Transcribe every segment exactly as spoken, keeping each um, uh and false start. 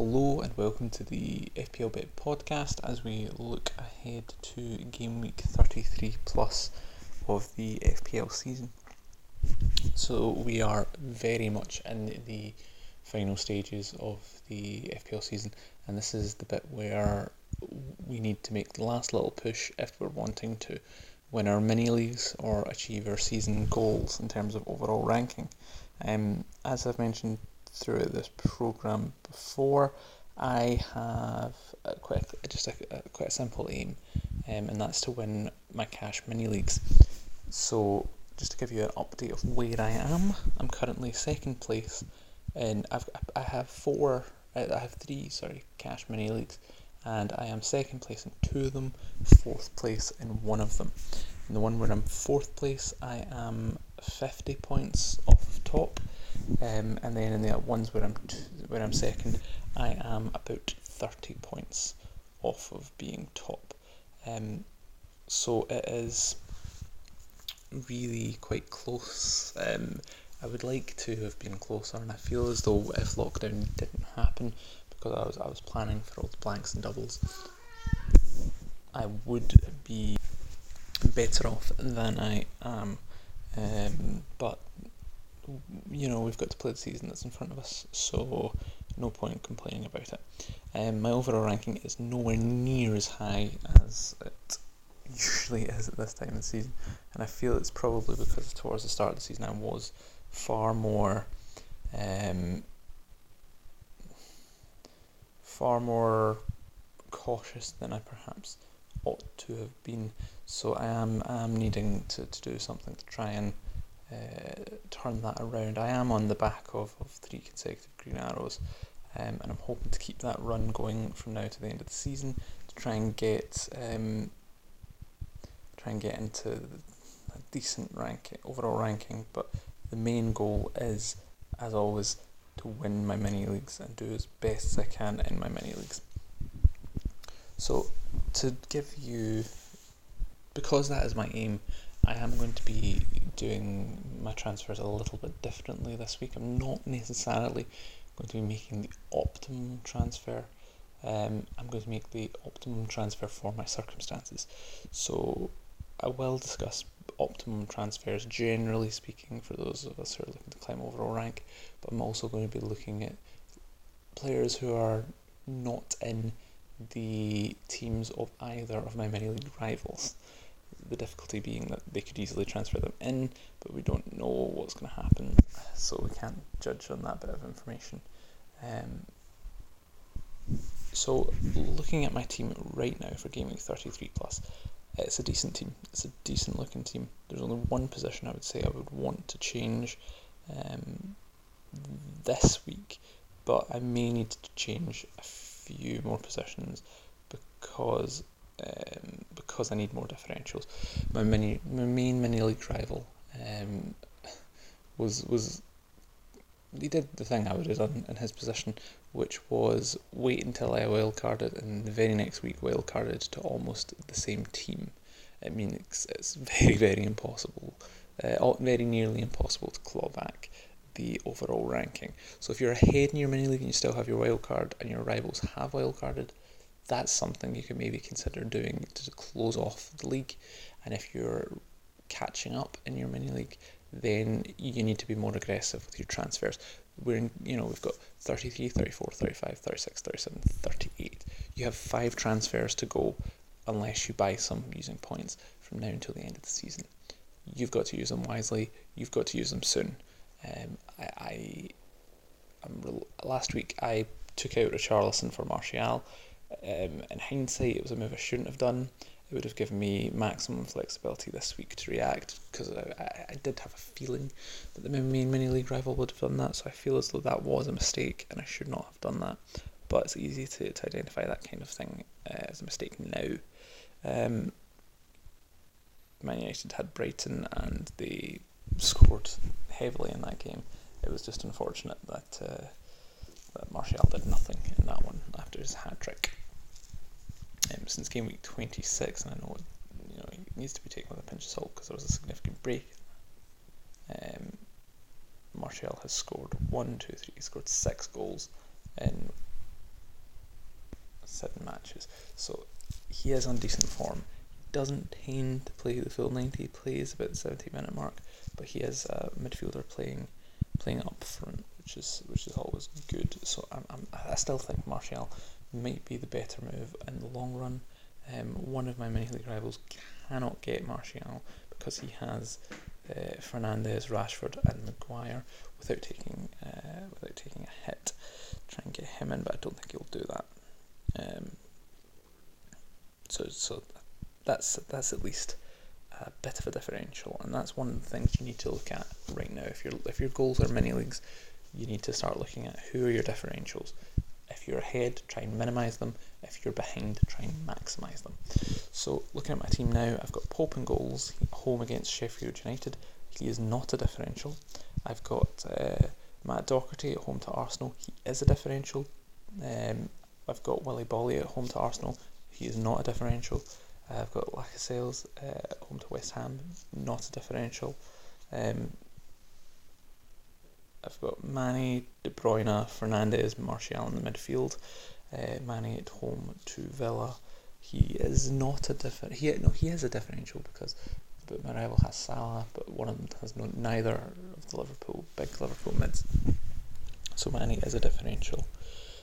Hello and welcome to the FPLbet podcast as we look ahead to game week thirty-three plus of the F P L season. So we are very much in the final stages of the F P L season, and this is the bit where we need to make the last little push if we're wanting to win our mini leagues or achieve our season goals in terms of overall ranking. Um, as I've mentioned throughout this programme before, I have a quite a, just a, a quite a simple aim, um, and that's to win my cash mini leagues. So just to give you an update of where I am, I'm currently second place, and I've I have four I have three sorry cash mini leagues, and I am second place in two of them, fourth place in one of them. In the one where I'm fourth place, I am fifty points off top. Um, and then in the ones where I'm t- where I'm second, I am about thirty points off of being top. Um, so it is really quite close. Um, I would like to have been closer, and I feel as though if lockdown didn't happen, because I was I was planning for all the blanks and doubles, I would be better off than I am. Um, but you know, we've got to play the season that's in front of us, so no point complaining about it. Um, my overall ranking is nowhere near as high as it usually is at this time of the season, and I feel it's probably because towards the start of the season I was far more um, far more cautious than I perhaps ought to have been, so I am, I am needing to, to do something to try and Uh, turn that around. I am on the back of, of three consecutive green arrows, um, and I'm hoping to keep that run going from now to the end of the season to try and get um, try and get into a decent rank, overall ranking. But the main goal is, as always, to win my mini leagues and do as best as I can in my mini leagues. So to give you, because that is my aim, I am going to be doing my transfers a little bit differently this week. I'm not necessarily going to be making the optimum transfer. Um, I'm going to make the optimum transfer for my circumstances. So I will discuss optimum transfers, generally speaking, for those of us who are looking to climb overall rank. But I'm also going to be looking at players who are not in the teams of either of my mini league rivals. The difficulty being that they could easily transfer them in, but we don't know what's going to happen, so we can't judge on that bit of information. Um, so looking at my team right now for Game Week thirty-three plus, it's a decent team. It's a decent looking team. There's only one position I would say I would want to change um, this week, but I may need to change a few more positions because Um, because I need more differentials. My mini, my main mini league rival, um, was was he did the thing I would have done in his position, which was wait until I wildcarded, and the very next week wildcarded to almost the same team. I mean, it's, it's very very impossible, uh, very nearly impossible to claw back the overall ranking. So if you're ahead in your mini league and you still have your wildcard, and your rivals have wildcarded, that's something you can maybe consider doing to close off the league. And if you're catching up in your mini league, then you need to be more aggressive with your transfers. We're in, you know, we've got thirty-three, thirty-four, thirty-five, thirty-six, thirty-seven, thirty-eight. You have five transfers to go unless you buy some using points from now until the end of the season. You've got to use them wisely. You've got to use them soon. Um, I, I I'm, last week I took out Richarlison for Martial. Um, in hindsight, it was a move I shouldn't have done. It would have given me maximum flexibility this week to react, because I, I, I did have a feeling that the main mini league rival would have done that, so I feel as though that was a mistake and I should not have done that. But it's easy to, to identify that kind of thing uh, as a mistake now. Um, Man United had Brighton and they scored heavily in that game. It was just unfortunate that uh, that Martial did nothing in that one after his hat-trick. Um, since game week twenty-six, and I know, you know, it needs to be taken with a pinch of salt because there was a significant break. Um, Martial has scored one, two, three. He scored six goals in last seven matches. So he is on decent form. He doesn't tend to play the full ninety, he plays about the seventy minute mark, but he is a midfielder playing playing up front, which is which is always good. So I'm, I'm, I still think Martial might be the better move in the long run. Um, one of my mini league rivals cannot get Martial because he has uh, Fernandes, Rashford, and Maguire without taking uh, without taking a hit. Try and get him in, but I don't think he'll do that. Um, so so that's that's at least a bit of a differential, and that's one of the things you need to look at right now. If your if your goals are mini leagues, you need to start looking at who are your differentials. If you're ahead, try and minimise them. If you're behind, try and maximise them. So looking at my team now, I've got Pope in goals, home against Sheffield United. He is not a differential. I've got uh, Matt Doherty at home to Arsenal. He is a differential. Um, I've got Willie Bolly at home to Arsenal. He is not a differential. Uh, I've got Lacazette uh, at home to West Ham. Not a differential. Um, I've got Mane, De Bruyne, Fernandes, Martial in the midfield. Uh, Mane at home to Villa. He is not a different. He no, he is a differential because, but my rival has Salah, but one of them has no. Neither of the Liverpool big Liverpool mids. So Mane is a differential.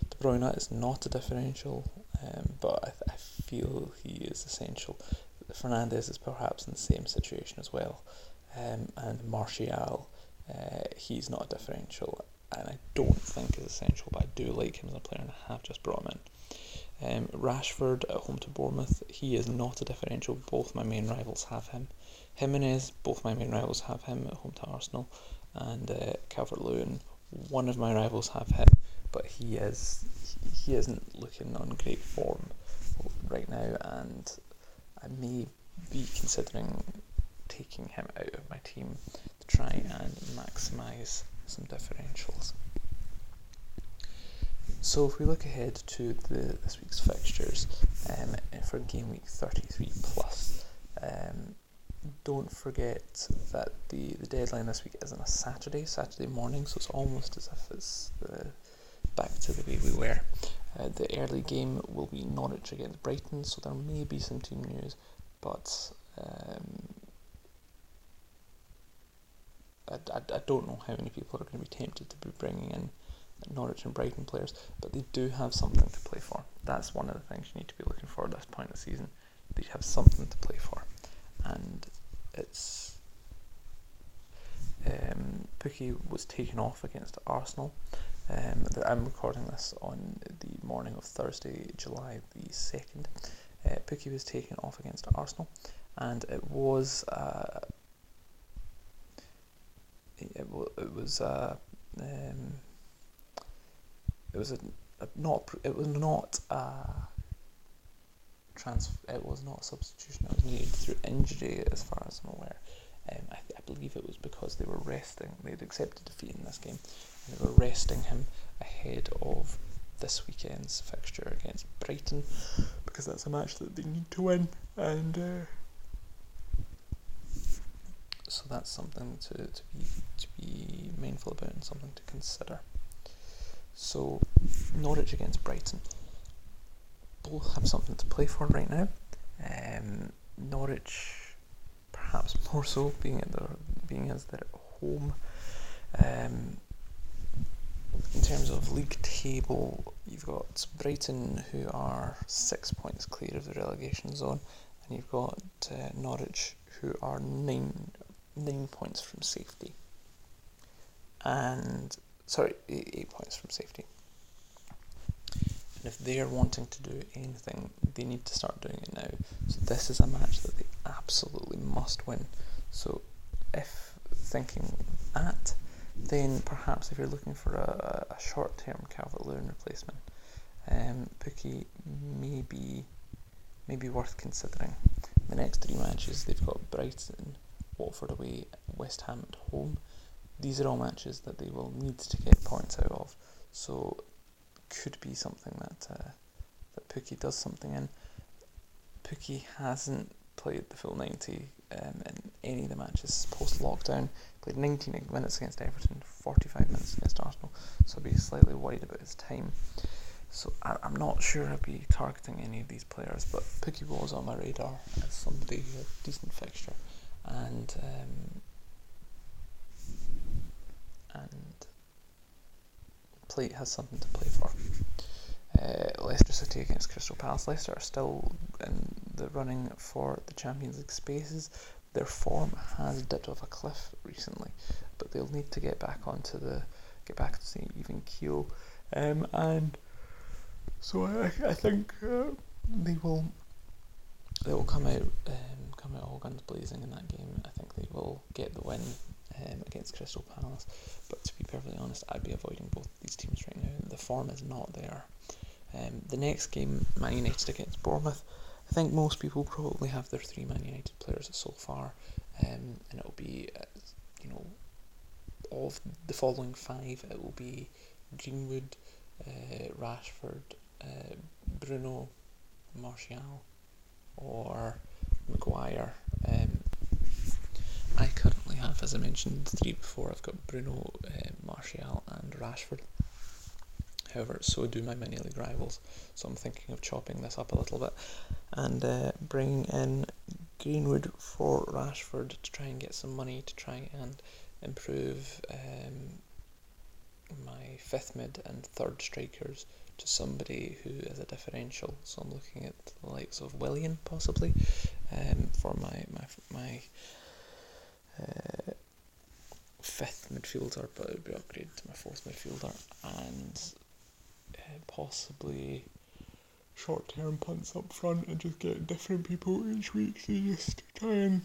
De Bruyne is not a differential, um, but I, th- I feel he is essential. Fernandes is perhaps in the same situation as well, um, and Martial. Uh, he's not a differential and I don't think is essential, but I do like him as a player and I have just brought him in. Um, Rashford at home to Bournemouth, he is not a differential. Both my main rivals have him. Jimenez, both my main rivals have him at home to Arsenal, and uh, Calvert-Lewin, one of my rivals have him, but he is he isn't looking on great form right now, and I may be considering taking him out of my team to try and maximise some differentials. So if we look ahead to the this week's fixtures um, for game week thirty-three plus, um, don't forget that the, the deadline this week is on a Saturday, Saturday morning, so it's almost as if it's the back to the way we were. Uh, the early game will be Norwich against Brighton, so there may be some team news, but um, I, I, I don't know how many people are going to be tempted to be bringing in Norwich and Brighton players, but they do have something to play for. That's one of the things you need to be looking for at this point of the season. They have something to play for, and it's um, Pukki was taken off against Arsenal. Um, I'm recording this on the morning of Thursday, July the second. Uh, Pukki was taken off against Arsenal, and it was. Uh, It, w- it was a, um, it was a, a not. It was not a trans. It was not a substitution that was needed through injury, as far as I'm aware. Um, I, th- I believe it was because they were resting. They'd accepted defeat in this game, and they were resting him ahead of this weekend's fixture against Brighton, because that's a match that they need to win, and. Uh, So that's something to, to be to be mindful about and something to consider. So Norwich against Brighton. Both have something to play for right now. Um, Norwich, perhaps more so, being at their being as they're at home. Um, in terms of league table, you've got Brighton, who are six points clear of the relegation zone, and you've got uh, Norwich, who are nine. Nine points from safety, and sorry, eight, eight points from safety. And if they are wanting to do anything, they need to start doing it now. So this is a match that they absolutely must win. So if thinking at, then perhaps if you're looking for a, a short-term Calvert-Lewin replacement, um, Pukki may be may be worth considering. The next three matches they've got Brighton, Watford away, West Ham at home. These are all matches that they will need to get points out of, so could be something that uh, that Pukki does something in. Pukki hasn't played the full ninety um, in any of the matches post-lockdown. He played nineteen minutes against Everton, forty-five minutes against Arsenal, so he'll be slightly worried about his time. So I, I'm not sure I'd be targeting any of these players, but Pukki was on my radar as somebody who had a decent fixture, and um, and play has something to play for. Uh, Leicester City against Crystal Palace. Leicester are still in the running for the Champions League spaces. Their form has dipped off a cliff recently, but they'll need to get back onto the get back to the even keel, um, and so I, I think uh, they will they will come out um, come out all guns blazing in that game. I think they will get the win um, against Crystal Palace. But to be perfectly honest, I'd be avoiding both these teams right now. The form is not there. Um, the next game, Man United against Bournemouth. I think most people probably have their three Man United players so far, um, and it'll be, uh, you know, of the following five, it will be Greenwood, uh, Rashford, uh, Bruno, Martial, or Maguire. Um, I currently have, as I mentioned, three before. I've got Bruno, uh, Martial, and Rashford. However, so do my mini league rivals, so I'm thinking of chopping this up a little bit and uh, bringing in Greenwood for Rashford to try and get some money to try and improve um, my fifth mid and third strikers to somebody who is a differential. So I'm looking at the likes of Willian possibly um, for my my my uh, fifth midfielder, but it would be upgraded to my fourth midfielder, and possibly short-term punts up front and just get different people each week to just try and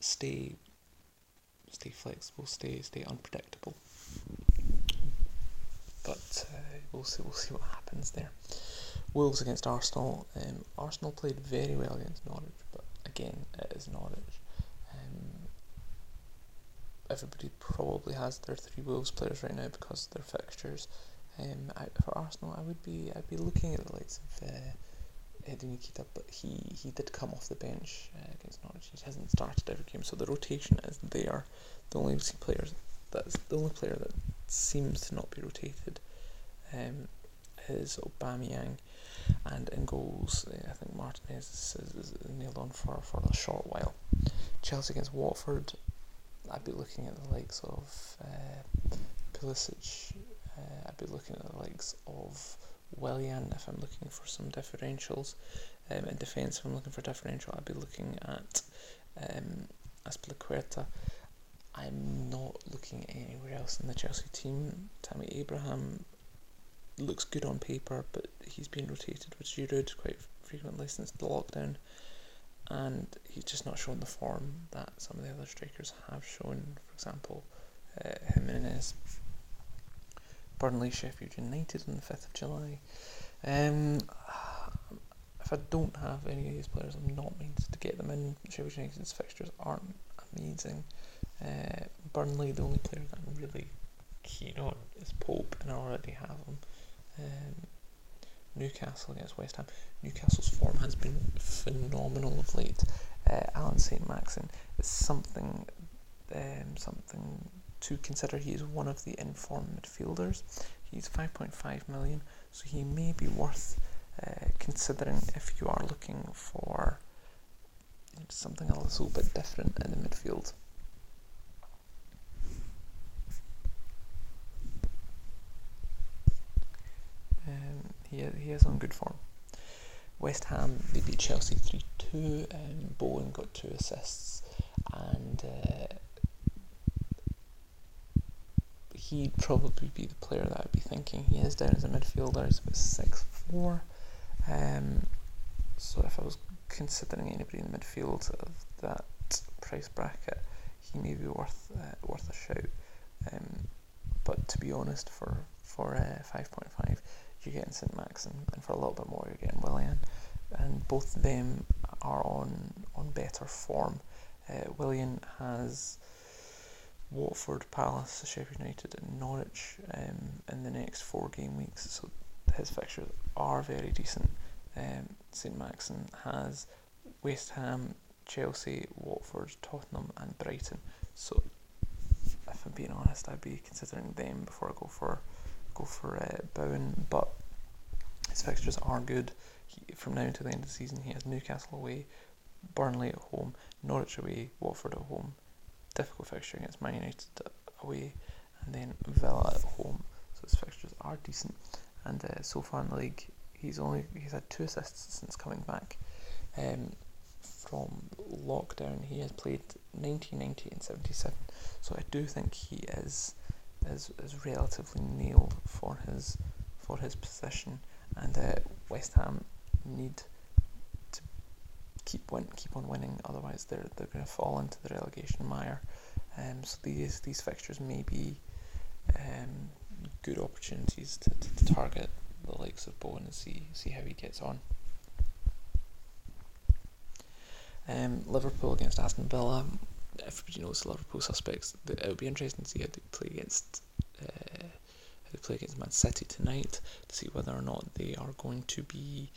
stay stay flexible, stay stay unpredictable. But uh, we'll see we'll see what happens there. Wolves against Arsenal. Um, Arsenal played very well against Norwich, but again it is Norwich. Um, everybody probably has their three Wolves players right now because of their fixtures. Um, I, for Arsenal, I would be I'd be looking at the likes of uh, Eddie Nketiah, but he, he did come off the bench uh, against Norwich. He hasn't started every game, so the rotation is there. The only players that's the only player that seems to not be rotated um, is Aubameyang, and in goals, uh, I think Martinez is, is, is nailed on for, for a short while. Chelsea against Watford, I'd be looking at the likes of uh, Pulisic. Uh, I'd be looking at the likes of Willian if I'm looking for some differentials. Um, in defence, if I'm looking for differential, I'd be looking at um, Azpilicueta. I'm not looking anywhere else in the Chelsea team. Tammy Abraham looks good on paper, but he's been rotated with Giroud quite frequently since the lockdown, and he's just not shown the form that some of the other strikers have shown. For example, uh, Jimenez. Burnley, Sheffield United on the fifth of July. Um, if I don't have any of these players, I'm not meant to get them in. Sheffield United's fixtures aren't amazing. Uh, Burnley, the only player that I'm really keen on is Pope, and I already have him. Um, Newcastle against West Ham. Newcastle's form has been phenomenal of late. Uh, Alan Saint-Maximin is something, um, something. to consider. He is one of the informed midfielders. He's five point five million, so he may be worth uh, considering if you are looking for something a little bit different in the midfield. Um, he, he is on good form. West Ham, they beat Chelsea three two, and Bowen got two assists, and uh, he'd probably be the player that I'd be thinking. He is down as a midfielder. He's about six foot four. Um, so if I was considering anybody in the midfield of that price bracket, he may be worth uh, worth a shout. Um, but to be honest, for for uh, five point five, you're getting Saint Maxim, and for a little bit more, you're getting Willian, and both of them are on on better form. Uh, Willian has Watford, Palace, Sheffield United and Norwich um, in the next four game weeks, so his fixtures are very decent. Um, Saint Maxim has West Ham, Chelsea, Watford, Tottenham and Brighton, so if I'm being honest, I'd be considering them before I go for go for uh, Bowen, but His fixtures are good. He, from now until the end of the season, he has Newcastle away, Burnley at home, Norwich away, Watford at home, difficult fixture against Man United away, and then Villa at home. So his fixtures are decent, and uh, so far in the league, he's only he's had two assists since coming back um, from lockdown. He has played nineteen, ninety and seventy-seven, so I do think he is is is relatively nailed for his for his position, and uh, West Ham need to keep win keep on winning, otherwise they're they're going to fall into the relegation mire. Um, so these these fixtures may be um, good opportunities to, to, to target the likes of Bowen and see see how he gets on. Um, Liverpool against Aston Villa. Everybody knows the Liverpool suspects. It'll be interesting to see how they play against uh, how they play against Man City tonight, to see whether or not they are going to be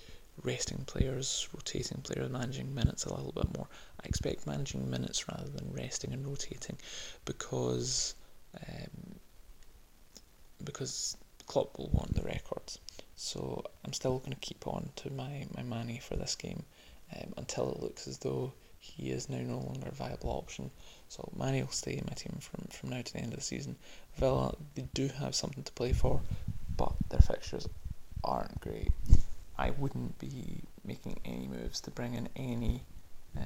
resting players, rotating players, managing minutes a little bit more. I expect managing minutes rather than resting and rotating, because um, because Klopp will want the records. So I'm still going to keep on to my, my Mane for this game um, until it looks as though he is now no longer a viable option. So Mane will stay in my team from, from now to the end of the season. Villa, they do have something to play for, but their fixtures aren't great. I wouldn't be making any moves to bring in any uh,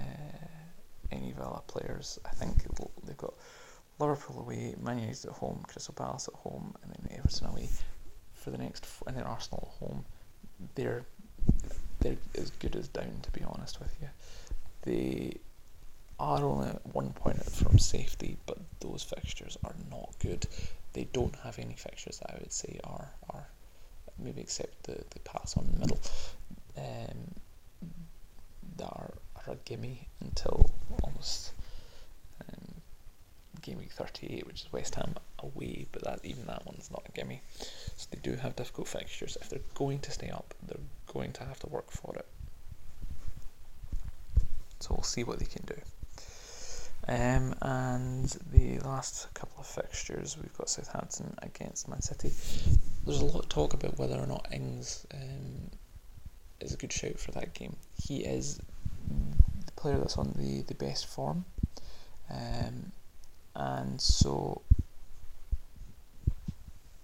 any Villa players. I think they've got Liverpool away, Man United at home, Crystal Palace at home, and then Everton away for the next, f- and then Arsenal at home. They're they're as good as down, to be honest with you. They are only at one point from safety, but those fixtures are not good. They don't have any fixtures that I would say are are maybe except the the pass on the middle, um, that are, are a gimme until almost um, game week thirty-eight, which is West Ham away, but that even that one's not a gimme. So they do have difficult fixtures. If they're going to stay up, they're going to have to work for it. So we'll see what they can do. Um, and the last couple of fixtures, we've got Southampton against Man City. There's a lot of talk about whether or not Ings um, is a good shout for that game. He is the player that's on the, the best form, um, and so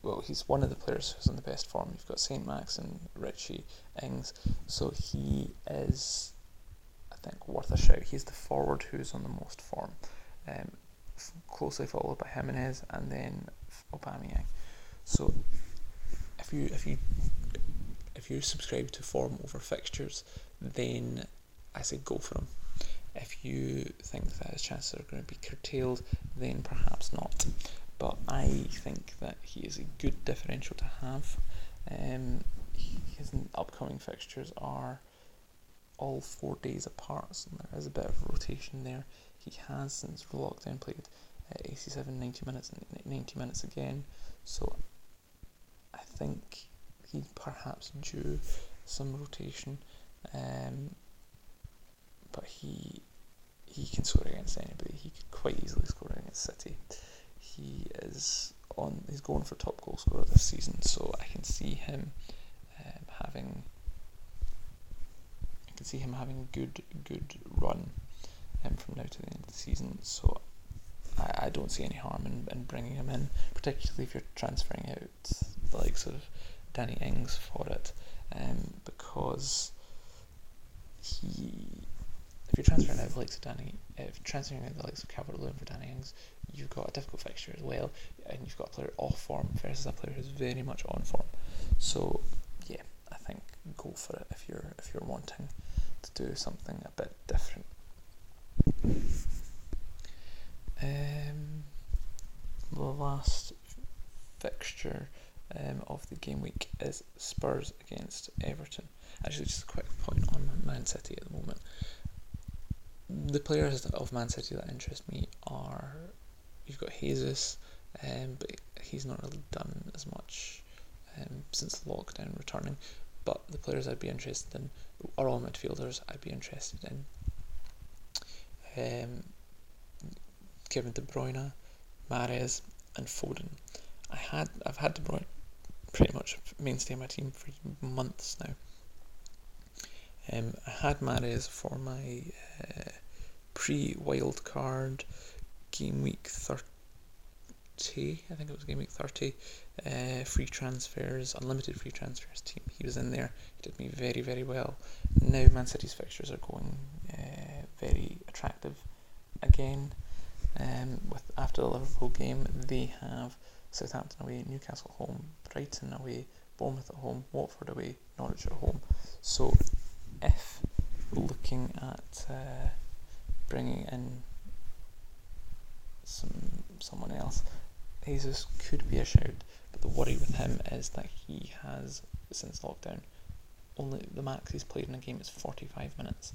well he's one of the players who's on the best form. You've got Saint-Maximin, Richie, Ings, so he is, think, worth a shout. He's the forward who's on the most form, um, f- closely followed by Jimenez and then Aubameyang. So if you if you if you subscribe to form over fixtures, then I say go for him. If you think that his chances are going to be curtailed, then perhaps not. But I think that he is a good differential to have. Um, his upcoming fixtures are all four days apart, so there is a bit of rotation there. He has, since lockdown, played uh, eighty-seven, ninety minutes, and ninety minutes again, so I think he's perhaps due some rotation, um, but he he can score against anybody. He could quite easily score against City. He is on, he's going for top goal scorer this season, so I can see him um, having I can see him having a good, good run um, from now to the end of the season, so I, I don't see any harm in, in bringing him in, particularly if you're transferring out the likes of Danny Ings for it, um, because he, if you're transferring out the likes of Danny, if transferring out the likes of Calvert-Lewin for Danny Ings, you've got a difficult fixture as well, and you've got a player off form versus a player who's very much on form, so yeah, I think go for it if you're if you're wanting to do something a bit different. Um, the last fixture um, of the game week is Spurs against Everton. Actually, just a quick point on Man City at the moment. The players of Man City that interest me are, you've got Jesus, um, but he's not really done as much um, since lockdown returning. But the players I'd be interested in are all midfielders. I'd be interested in um, Kevin De Bruyne, Mahrez, and Foden. I had I've had De Bruyne pretty much mainstay my team for months now. Um, I had Mahrez for my uh, pre-wildcard game week thirty, I think it was game week thirty, uh, free transfers, unlimited free transfers team. He was in there, he did me very, very well. Now Man City's fixtures are going uh, very attractive again. Um, with after the Liverpool game, they have Southampton away, Newcastle at home, Brighton away, Bournemouth at home, Watford away, Norwich at home. So if looking at uh, bringing in some someone else, Jesus could be a shout, but the worry with him is that he has, since lockdown, only the max he's played in a game is forty-five minutes.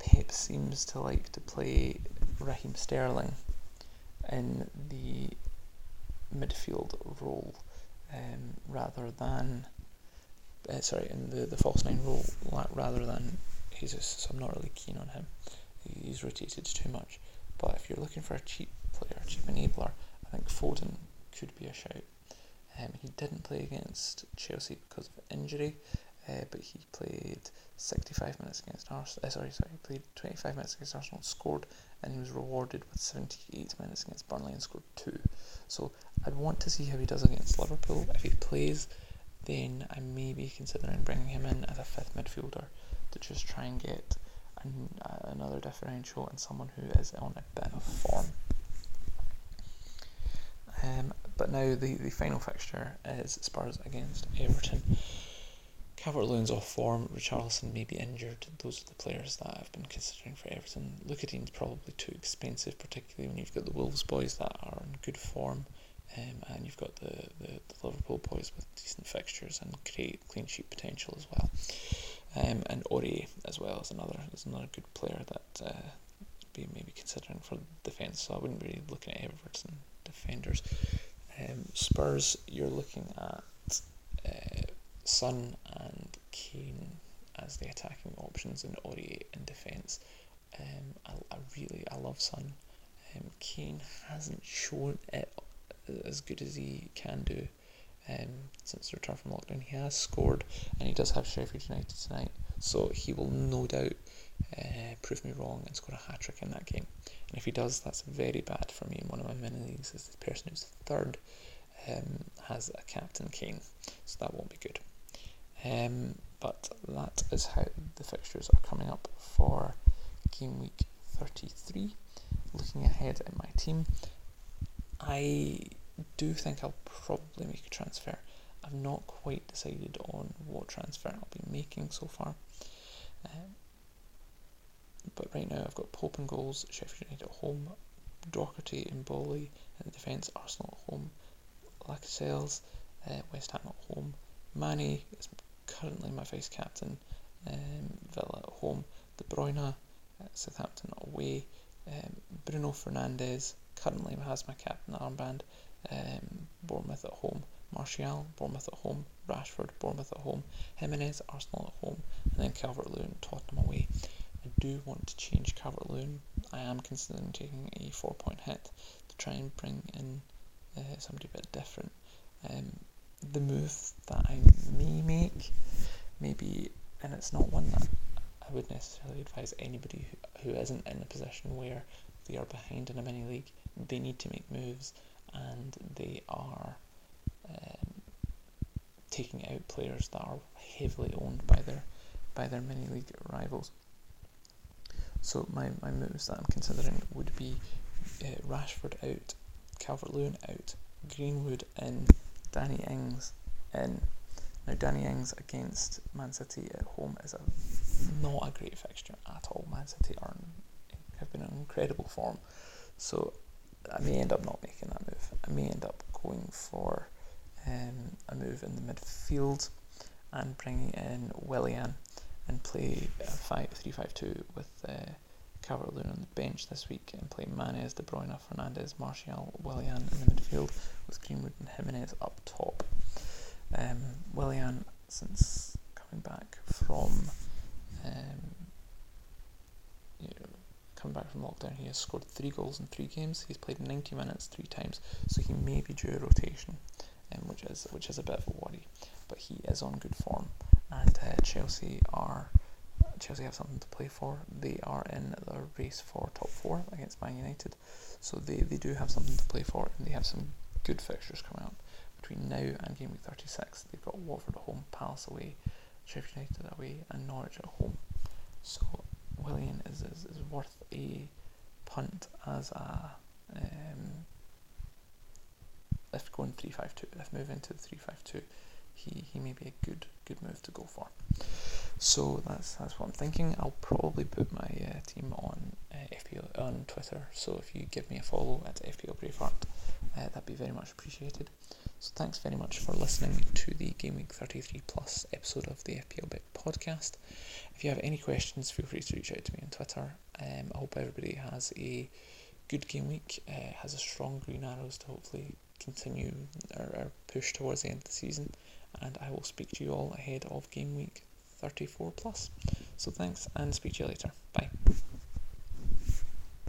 Pep seems to like to play Raheem Sterling in the midfield role um, rather than uh, sorry in the, the false nine role rather than Jesus, so I'm not really keen on him. He's rotated too much, but if you're looking for a cheap player, a cheap enabler, I think Foden could be a shout. Um, he didn't play against Chelsea because of injury, uh, but he played sixty-five minutes against Arsenal, uh, sorry sorry he played twenty-five minutes against Arsenal, scored, and he was rewarded with seventy-eight minutes against Burnley and scored two. So I'd want to see how he does against Liverpool. If he plays, then I may be considering bringing him in as a fifth midfielder to just try and get an, uh, another differential and someone who is on a bit of form. Um, but now the, the final fixture is Spurs against Everton. Calvert-Lewin's off form, Richarlison may be injured. Those are the players that I've been considering for Everton. Lukadene's probably too expensive, particularly when you've got the Wolves boys that are in good form, um, and you've got the, the, the Liverpool boys with decent fixtures and great clean sheet potential as well. Um, and Aurier as well is another is another good player that uh, be maybe considering for defence, so I wouldn't be really looking at Everton defenders. Um, Spurs, you're looking at... Uh, Son and Kane as the attacking options, and Aurier in defence. Um, I, I really I love Son. Um, Kane hasn't shown it as good as he can do um, since the return from lockdown. He has scored, and he does have Sheffield United tonight, so he will no doubt uh, prove me wrong and score a hat-trick in that game. And if he does, that's very bad for me. And one of my mini-leagues is the person who's third um, has a captain Kane, so that won't be good. Um, but that is how the fixtures are coming up for game week thirty-three. Looking ahead at my team, I do think I'll probably make a transfer. I've not quite decided on what transfer I'll be making so far. Um, but right now I've got Pope in goals, Sheffield United at home, Doherty and Bolly in the defence, Arsenal at home, Lacazette, uh, West Ham at home, Mane is currently my vice captain, um, Villa at home, De Bruyne, uh, Southampton away, um, Bruno Fernandes currently has my captain armband, um, Bournemouth at home, Martial, Bournemouth at home, Rashford, Bournemouth at home, Jimenez, Arsenal at home, and then Calvert-Lewin, Tottenham away. I do want to change Calvert-Lewin. I am considering taking a four point hit to try and bring in uh, somebody a bit different. Um, The move that I may make, maybe, and it's not one that I would necessarily advise anybody who, who isn't in a position where they are behind in a mini league. They need to make moves, and they are um, taking out players that are heavily owned by their by their mini league rivals. So my, my moves that I'm considering would be uh, Rashford out, Calvert-Lewin out, Greenwood in, Danny Ings in. Now Danny Ings against Man City at home is a, not a great fixture at all. Man City are in, have been in incredible form, so I may end up not making that move. I may end up going for um, a move in the midfield and bringing in Willian and play a five three five two with uh, Calvert-Lewin on the bench this week, and play Manes, De Bruyne, Fernandes, Martial, Willian in the midfield with Greenwood and Jimenez up top. Um, Willian, since coming back from um, you know, coming back from lockdown. He has scored three goals in three games. He's played ninety minutes three times, so he may be due a rotation, um, which is which is a bit of a worry. But he is on good form, and uh, Chelsea are Chelsea have something to play for. They are in the race for top four against Man United, so they, they do have something to play for, and they have some good fixtures coming up between now and game week thirty-six. They've got Watford at home, Palace away, Sheffield United away, and Norwich at home. So Willian is, is, is worth a punt as a um, if going three five two, if moving to the three five two, he he may be a good good move to go for. So that's that's what I'm thinking. I'll probably put my uh, team on uh, F P L on Twitter. So if you give me a follow at F P L Braveheart, uh, that'd be very much appreciated. So thanks very much for listening to the Game Week thirty-three Plus episode of the FPLbet podcast. If you have any questions, feel free to reach out to me on Twitter. Um, I hope everybody has a good game week, uh, has a strong green arrows to hopefully continue our, our push towards the end of the season, and I will speak to you all ahead of game week thirty-four plus. So thanks, and speak to you later. Bye.